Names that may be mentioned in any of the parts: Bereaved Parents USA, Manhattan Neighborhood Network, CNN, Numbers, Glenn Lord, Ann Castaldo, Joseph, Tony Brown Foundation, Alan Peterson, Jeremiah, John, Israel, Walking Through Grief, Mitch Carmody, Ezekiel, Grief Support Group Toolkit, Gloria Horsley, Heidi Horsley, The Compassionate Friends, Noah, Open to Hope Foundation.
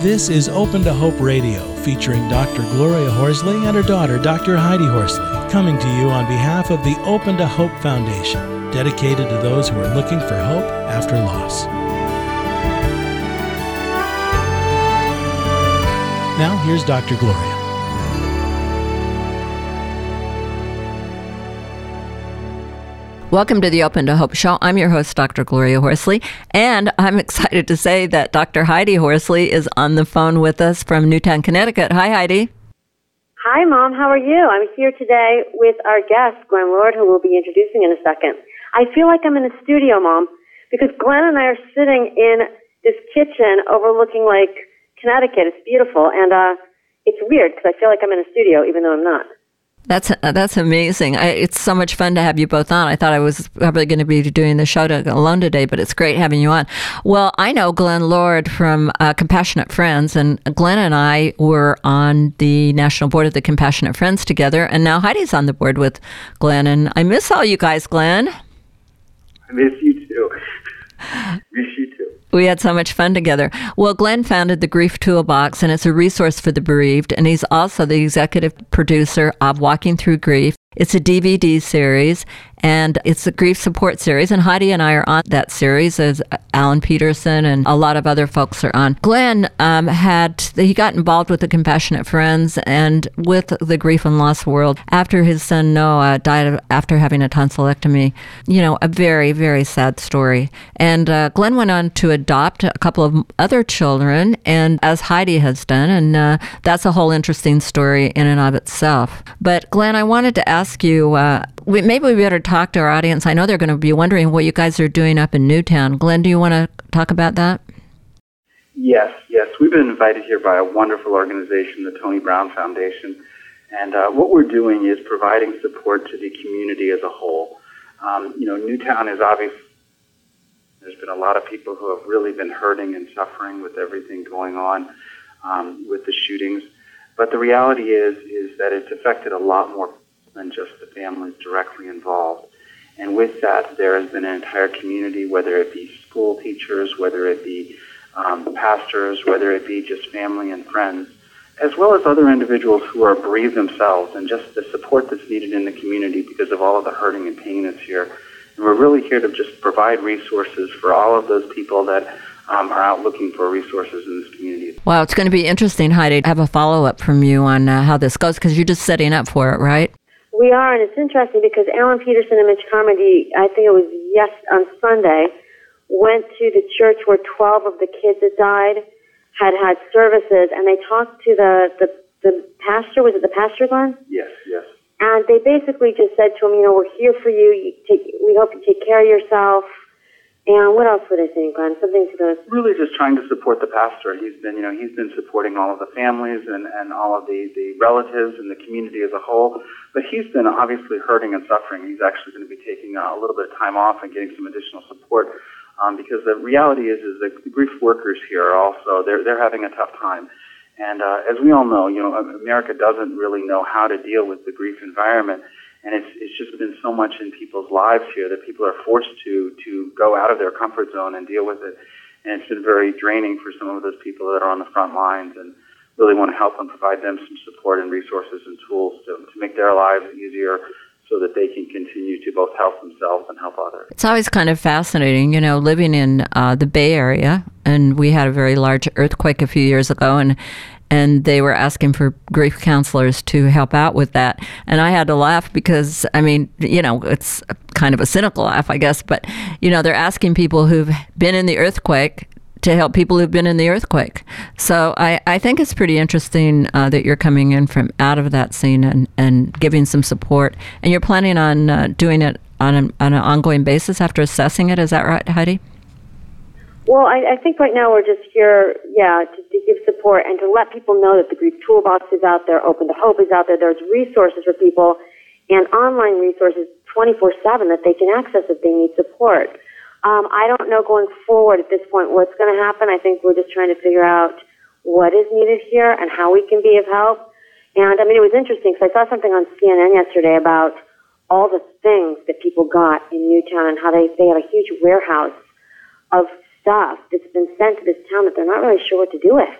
This is Open to Hope Radio, featuring Dr. Gloria Horsley and her daughter, Dr. Heidi Horsley, coming to you on behalf of the Open to Hope Foundation, dedicated to those who are looking for hope after loss. Now, here's Dr. Gloria. Welcome to the Open to Hope Show. I'm your host, Dr. Gloria Horsley, and I'm excited to say that Dr. Heidi Horsley is on the phone with us from Newtown, Connecticut. Hi, Heidi. Hi, Mom. How are you? I'm here today with our guest, Glenn Lord, who we'll be introducing in a second. I feel like I'm in a studio, Mom, because Glenn and I are sitting in this kitchen overlooking Lake Connecticut. It's beautiful, and it's weird because I feel like I'm in a studio, even though I'm not. That's amazing. It's so much fun to have you both on. I thought I was probably going to be doing the show alone today, but it's great having you on. Well, I know Glenn Lord from Compassionate Friends, and Glenn and I were on the national board of the Compassionate Friends together, and now Heidi's on the board with Glenn, and I miss all you guys, Glenn. I miss you too. We had so much fun together. Well, Glenn founded the Grief Toolbox, and it's a resource for the bereaved, and he's also the executive producer of Walking Through Grief. It's a DVD series, and it's a grief support series, and Heidi and I are on that series, as Alan Peterson and a lot of other folks are on. Glenn he got involved with the Compassionate Friends and with the grief and loss world after his son Noah died after having a tonsillectomy. You know, a very, very sad story. And Glenn went on to adopt a couple of other children, and as Heidi has done, and that's a whole interesting story in and of itself. But Glenn, I wanted to ask you, maybe we better talk to our audience. I know they're going to be wondering what you guys are doing up in Newtown. Glenn, do you want to talk about that? Yes. We've been invited here by a wonderful organization, the Tony Brown Foundation. And what we're doing is providing support to the community as a whole. Newtown is obviously, there's been a lot of people who have really been hurting and suffering with everything going on with the shootings. But the reality is that it's affected a lot more than just the families directly involved. And with that, there has been an entire community, whether it be school teachers, whether it be pastors, whether it be just family and friends, as well as other individuals who are bereaved themselves, and just the support that's needed in the community because of all of the hurting and pain that's here. And we're really here to just provide resources for all of those people that are out looking for resources in this community. Wow, it's going to be interesting, Heidi, to have a follow-up from you on how this goes, because you're just setting up for it, right? We are, and it's interesting because Alan Peterson and Mitch Carmody, I think it was on Sunday, went to the church where 12 of the kids that died had services, and they talked to the pastor. Was it the pastor, Glenn? Yes. And they basically just said to him, we're here for you. We hope you take care of yourself. And what else would I say, Glenn? Something to those. Really just trying to support the pastor. He's been supporting all of the families and all of the relatives and the community as a whole. But he's been obviously hurting and suffering. He's actually going to be taking a little bit of time off and getting some additional support because the reality is that the grief workers here are also, they're having a tough time. And as we all know, America doesn't really know how to deal with the grief environment. And it's just been so much in people's lives here that people are forced to go out of their comfort zone and deal with it. And it's been very draining for some of those people that are on the front lines, and really want to help and provide them some support and resources and tools to make their lives easier, so that they can continue to both help themselves and help others. It's always kind of fascinating, living in the Bay Area, and we had a very large earthquake a few years ago, and they were asking for grief counselors to help out with that. And I had to laugh because, it's kind of a cynical laugh, I guess, but, they're asking people who've been in the earthquake to help people who've been in the earthquake. So I think it's pretty interesting that you're coming in from out of that scene and giving some support. And you're planning on doing it on an ongoing basis after assessing it. Is that right, Heidi? Well, I think right now we're just here, to give support and to let people know that the Grief Toolbox is out there, Open to Hope is out there. There's resources for people and online resources 24/7 that they can access if they need support. I don't know going forward at this point what's going to happen. I think we're just trying to figure out what is needed here and how we can be of help. And, it was interesting because I saw something on CNN yesterday about all the things that people got in Newtown and how they have a huge warehouse of stuff that's been sent to this town that they're not really sure what to do with.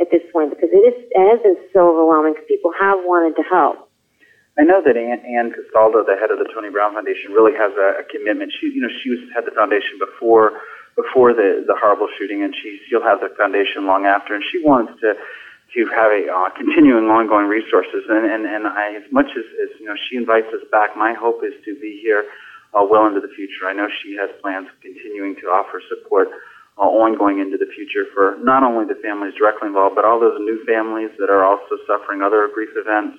at this point, because it has been so overwhelming because people have wanted to help. I know that Ann Castaldo, the head of the Tony Brown Foundation, really has a commitment. She had the foundation before the horrible shooting, and she'll have the foundation long after, and she wants to have a continuing, ongoing resources. And I, as much as you know, she invites us back, my hope is to be here well into the future. I know she has plans for continuing to offer support ongoing into the future for not only the families directly involved, but all those new families that are also suffering other grief events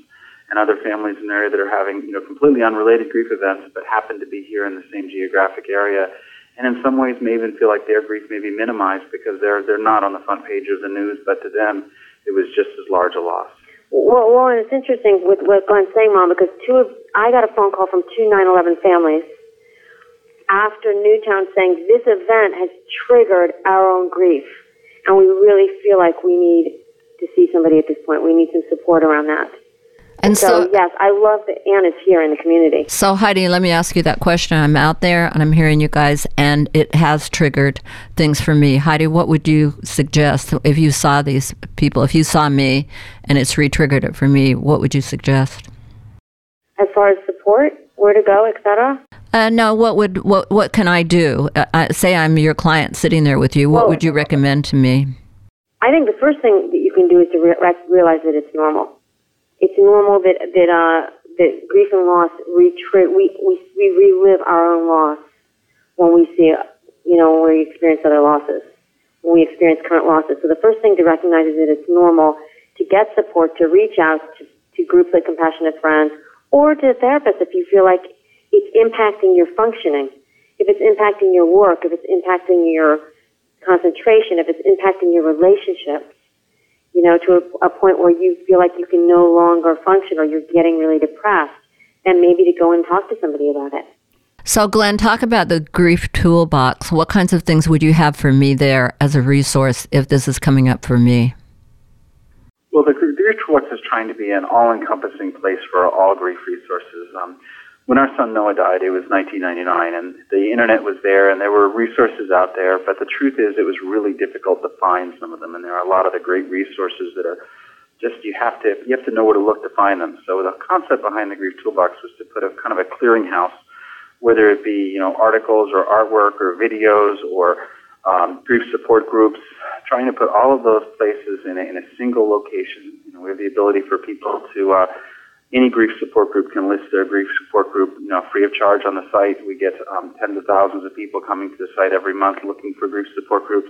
and other families in the area that are having, you know, completely unrelated grief events but happen to be here in the same geographic area. And in some ways may even feel like their grief may be minimized because they're not on the front page of the news, but to them it was just as large a loss. Well, and it's interesting with what Glenn's saying, Mom, because I got a phone call from two 9/11 families after Newtown saying this event has triggered our own grief, and we really feel like we need to see somebody at this point. We need some support around that. And so, yes, I love that Ann is here in the community. So, Heidi, let me ask you that question. I'm out there, and I'm hearing you guys, and it has triggered things for me. Heidi, what would you suggest if you saw these people, if you saw me, and it's re-triggered it for me, what would you suggest? As far as support, where to go, et cetera? No, what can I do? Say I'm your client sitting there with you. What would you recommend to me? I think the first thing that you can do is to realize that it's normal. It's normal that grief and loss we relive our own loss when we see, you know, when we experience other losses, when we experience current losses. So the first thing to recognize is that it's normal to get support, to reach out to groups like Compassionate Friends or to a therapist if you feel like it's impacting your functioning, if it's impacting your work, if it's impacting your concentration, if it's impacting your relationships. You know, to a point where you feel like you can no longer function or you're getting really depressed, and maybe to go and talk to somebody about it. So, Glenn, talk about the grief toolbox. What kinds of things would you have for me there as a resource if this is coming up for me? Well, the grief toolbox is trying to be an all-encompassing place for all grief resources. When our son Noah died, it was 1999, and the internet was there, and there were resources out there, but the truth is it was really difficult to find some of them, and there are a lot of the great resources that are just, you have to know where to look to find them. So the concept behind the Grief Toolbox was to put a kind of a clearinghouse, whether it be, you know, articles or artwork or videos or grief support groups, trying to put all of those places in a single location. You know, we have the ability for people to... Any grief support group can list their grief support group, you know, free of charge on the site. We get tens of thousands of people coming to the site every month looking for grief support groups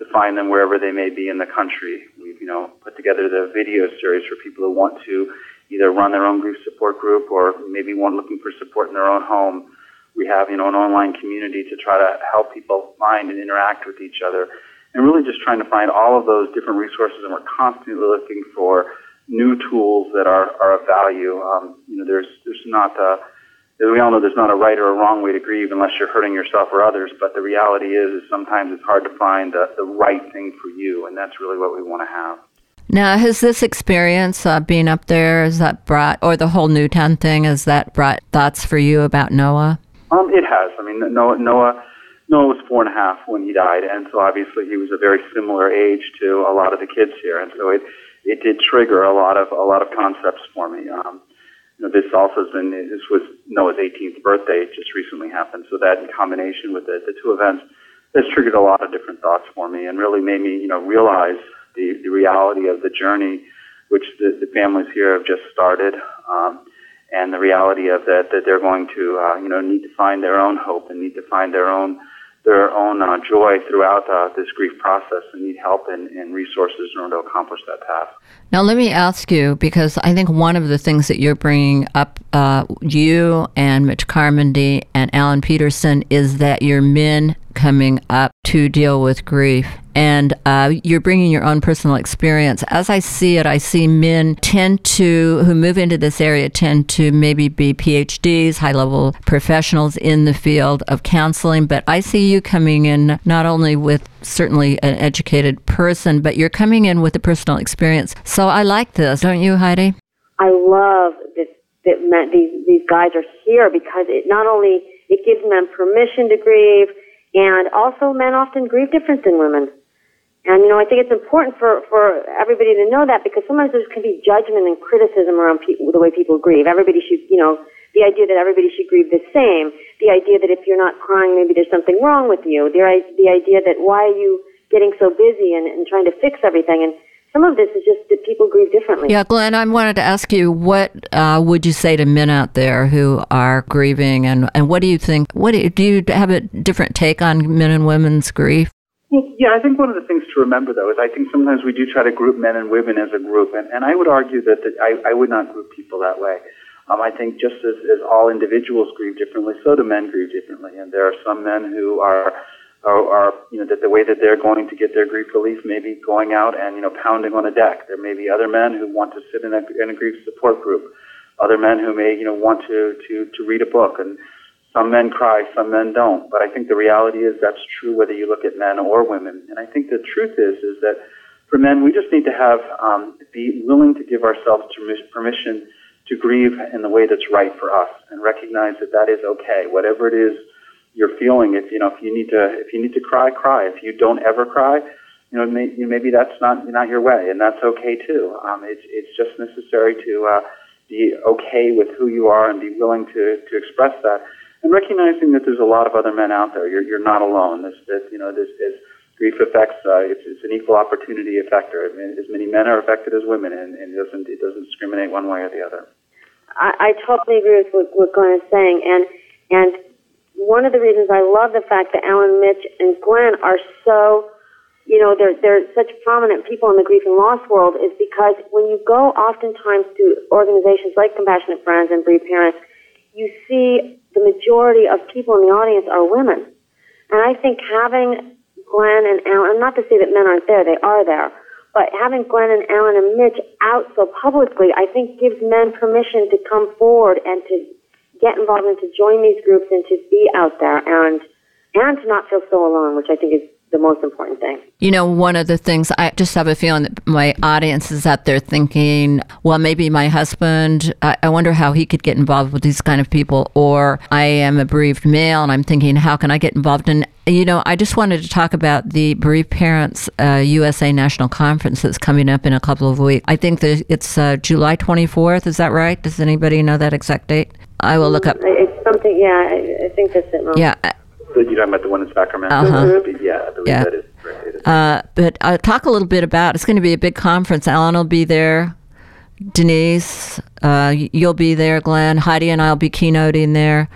to find them wherever they may be in the country. We've, you know, put together the video series for people who want to either run their own grief support group or maybe want looking for support in their own home. We have, you know, an online community to try to help people find and interact with each other, and really just trying to find all of those different resources, and we're constantly looking for new tools that are of value. You know, there's not as we all know, there's not a right or a wrong way to grieve unless you're hurting yourself or others. But the reality is sometimes it's hard to find the right thing for you, and that's really what we want to have. Now, has this experience being up there, has that brought, or the whole Newtown thing, has that brought thoughts for you about Noah? It has. I mean, Noah was 4.5 when he died, and so obviously he was a very similar age to a lot of the kids here, and so it did trigger a lot of concepts for me. You know, this was Noah's 18th birthday. It just recently happened, so that in combination with the two events, this triggered a lot of different thoughts for me, and really made me, you know, realize the reality of the journey, which the families here have just started, and the reality of that they're going to need to find their own hope and need to find their own joy throughout this grief process, and need help and resources in order to accomplish that task. Now, let me ask you, because I think one of the things that you're bringing up, you and Mitch Carmody and Alan Peterson, is that you're men coming up to deal with grief. And you're bringing your own personal experience. As I see it, I see men who move into this area tend to maybe be PhDs, high-level professionals in the field of counseling. But I see you coming in not only with certainly an educated person, but you're coming in with a personal experience. So I like this, don't you, Heidi? I love that these guys are here because it not only it gives men permission to grieve, and also men often grieve different than women. And, you know, I think it's important for everybody to know that, because sometimes there can be judgment and criticism around the way people grieve. Everybody should, you know, the idea that everybody should grieve the same, the idea that if you're not crying, maybe there's something wrong with you, the idea that why are you getting so busy and trying to fix everything. And some of this is just that people grieve differently. Yeah, Glenn, I wanted to ask you, what would you say to men out there who are grieving, and what do you think? Do you have a different take on men and women's grief? Yeah, I think one of the things to remember, though, is I think sometimes we do try to group men and women as a group, and I would argue that I would not group people that way. I think just as all individuals grieve differently, so do men grieve differently, and there are some men who are you know, that the way that they're going to get their grief relief may be going out and, you know, pounding on a deck. There may be other men who want to sit in a grief support group, other men who may, you know, want to read a book, and some men cry, some men don't. But I think the reality is that's true whether you look at men or women. And I think the truth is that for men, we just need to have be willing to give ourselves permission to grieve in the way that's right for us, and recognize that is okay. Whatever it is you're feeling, if you need to cry. If you don't ever cry, you know, maybe that's not your way, and that's okay too. It's just necessary to be okay with who you are and be willing to express that, and recognizing that there's a lot of other men out there. You're not alone. This grief affects. It's an equal opportunity effector. I mean, as many men are affected as women, and it doesn't discriminate one way or the other. I totally agree with what Glenn is saying, and. One of the reasons I love the fact that Alan, Mitch, and Glenn are so, you know, they're such prominent people in the grief and loss world is because when you go oftentimes to organizations like Compassionate Friends and Bereaved Parents, you see the majority of people in the audience are women. And I think having Glenn and Alan, not to say that men aren't there, they are there, but having Glenn and Alan and Mitch out so publicly, I think gives men permission to come forward and to get involved and to join these groups and to be out there and to not feel so alone, which I think is the most important thing. You know, one of the things, I just have a feeling that my audience is out there thinking, well, maybe my husband, I wonder how he could get involved with these kind of people, or I am a bereaved male and I'm thinking, how can I get involved? And, you know, I just wanted to talk about the Bereaved Parents USA National Conference that's coming up in a couple of weeks. I think that it's July 24th, is that right? Does anybody know that exact date? I will look up. It's something, yeah, I think that's it, Mom. Yeah. You're talking about the one in Sacramento? Uh-huh. Yeah, I believe that is right. But talk a little bit about, it's going to be a big conference. Alan will be there, Denise, you'll be there, Glenn, Heidi and I will be keynoting there.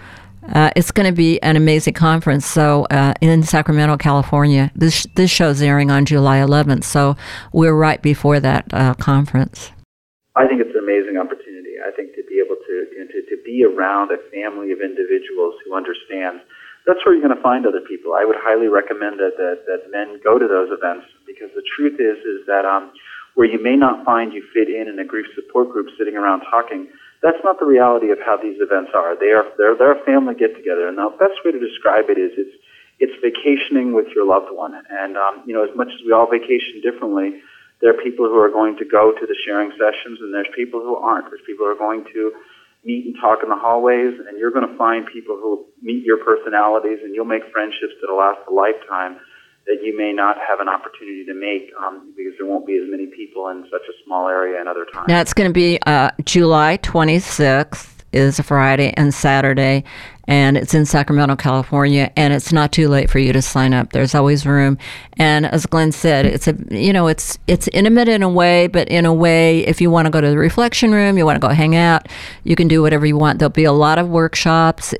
It's going to be an amazing conference. So in Sacramento, California, this show's airing on July 11th, so we're right before that conference. I think it's an amazing opportunity. I think to be able to be around a family of individuals who understand, that's where you're going to find other people. I would highly recommend that men go to those events, because the truth is that where you may not find you fit in a grief support group sitting around talking, that's not the reality of how these events are. They're a family get-together, and the best way to describe it is it's vacationing with your loved one. And, you know, as much as we all vacation differently, there are people who are going to go to the sharing sessions, and there's people who aren't. There's people who are going to meet and talk in the hallways, and you're going to find people who meet your personalities, and you'll make friendships that'll last a lifetime that you may not have an opportunity to make because there won't be as many people in such a small area another time. Now, it's going to be July 26th is a Friday and Saturday, and it's in Sacramento, California, and it's not too late for you to sign up. There's always room. And as Glenn said, it's intimate in a way, but in a way, if you want to go to the reflection room, you want to go hang out, you can do whatever you want. There'll be a lot of workshops.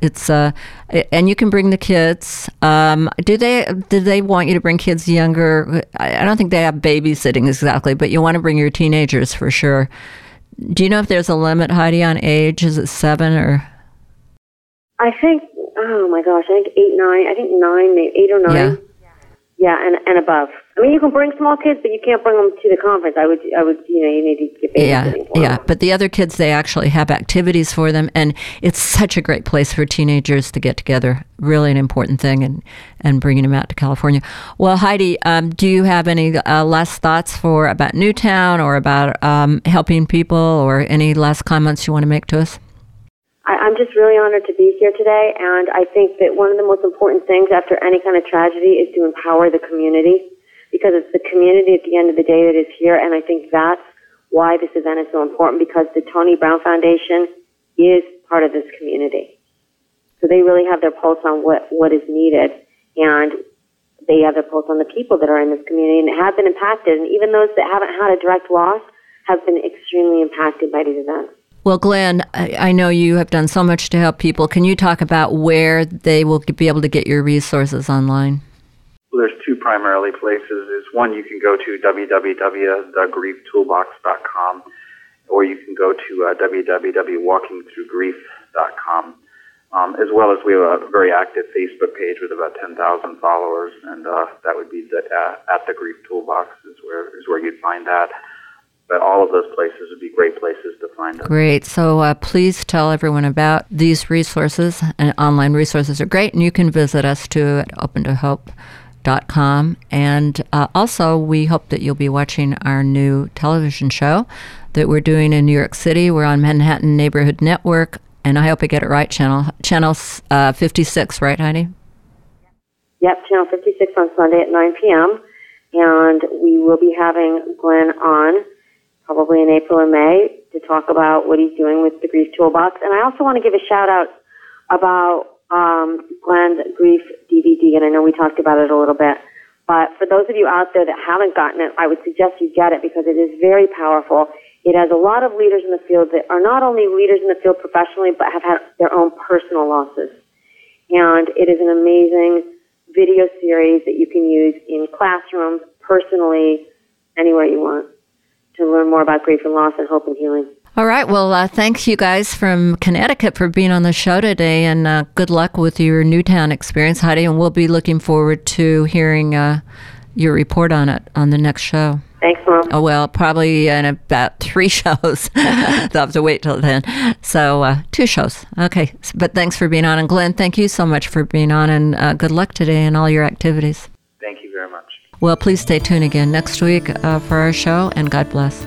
And you can bring the kids. Do they want you to bring kids younger? I don't think they have babysitting exactly, but you want to bring your teenagers for sure. Do you know if there's a limit, Heidi, on age? Is it 7 or? I think, oh my gosh, I think 8 or 9. Yeah. Yeah, and above. I mean, you can bring small kids, but you can't bring them to the conference. I would, you know, you need to get babysitting for them. Yeah, but the other kids, they actually have activities for them, and it's such a great place for teenagers to get together. Really an important thing, and bringing them out to California. Well, Heidi, do you have any last thoughts about Newtown or about helping people, or any last comments you want to make to us? I'm just really honored to be here today, and I think that one of the most important things after any kind of tragedy is to empower the community. because it's the community at the end of the day that is here, and I think that's why this event is so important, because the Tony Brown Foundation is part of this community. So they really have their pulse on what is needed, and they have their pulse on the people that are in this community and have been impacted, and even those that haven't had a direct loss have been extremely impacted by these events. Well, Glenn, I know you have done so much to help people. Can you talk about where they will be able to get your resources online? Well, there's two primarily places. Is one, you can go to www.thegrieftoolbox.com, or you can go to www.walkingthroughgrief.com. As well as we have a very active Facebook page with about 10,000 followers, and that would be at the Grief Toolbox is where you'd find that. But all of those places would be great places to find us. Great. So please tell everyone about these resources, and online resources are great, and you can visit us too at opentohope.com. And also, we hope that you'll be watching our new television show that we're doing in New York City. We're on Manhattan Neighborhood Network, and I hope I get it right, Channel 56, right, Heidi? Yep, Channel 56 on Sunday at 9 p.m., and we will be having Glenn on probably in April or May to talk about what he's doing with the Grief Toolbox. And I also want to give a shout-out about Glenn's Grief DVD, and I know we talked about it a little bit. But for those of you out there that haven't gotten it, I would suggest you get it because it is very powerful. It has a lot of leaders in the field that are not only leaders in the field professionally but have had their own personal losses. And it is an amazing video series that you can use in classrooms, personally, anywhere you want, to learn more about grief and loss and hope and healing. All right. Well, thanks you guys from Connecticut for being on the show today, and good luck with your Newtown experience, Heidi, and we'll be looking forward to hearing your report on it on the next show. Thanks, Mom. Oh, well, probably in about 3 shows. They'll have to wait till then. So 2 shows. Okay. But thanks for being on. And Glenn, thank you so much for being on, and good luck today in all your activities. Thank you very much. Well, please stay tuned again next week for our show, and God bless.